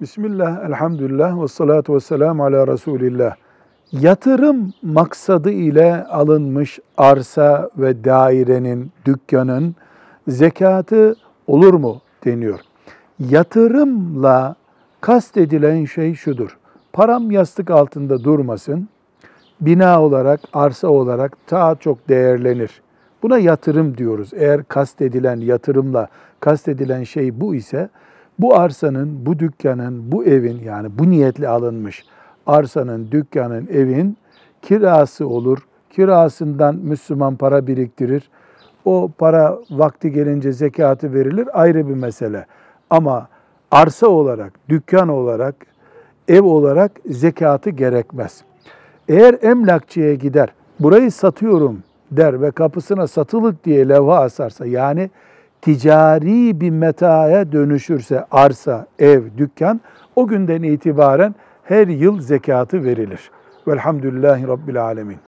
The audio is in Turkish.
Bismillah, elhamdülillah ve salatu ve selamu ala Resulillah. Yatırım maksadı ile alınmış arsa ve dairenin, dükkanın zekatı olur mu deniyor. Yatırımla kastedilen şey şudur. Param yastık altında durmasın, bina olarak, arsa olarak daha çok değerlenir. Buna yatırım diyoruz. Eğer kastedilen yatırımla kastedilen şey bu ise, bu arsanın, bu dükkanın, bu evin, yani bu niyetle alınmış arsanın, dükkanın, evin kirası olur. Kirasından Müslüman para biriktirir. O para vakti gelince zekatı verilir, ayrı bir mesele. Ama arsa olarak, dükkan olarak, ev olarak zekatı gerekmez. Eğer emlakçıya gider, burayı satıyorum der ve kapısına satılık diye levha asarsa, yani ticari bir metaya dönüşürse arsa, ev, dükkan, o günden itibaren her yıl zekatı verilir. Velhamdülillahi Rabbil Alemin.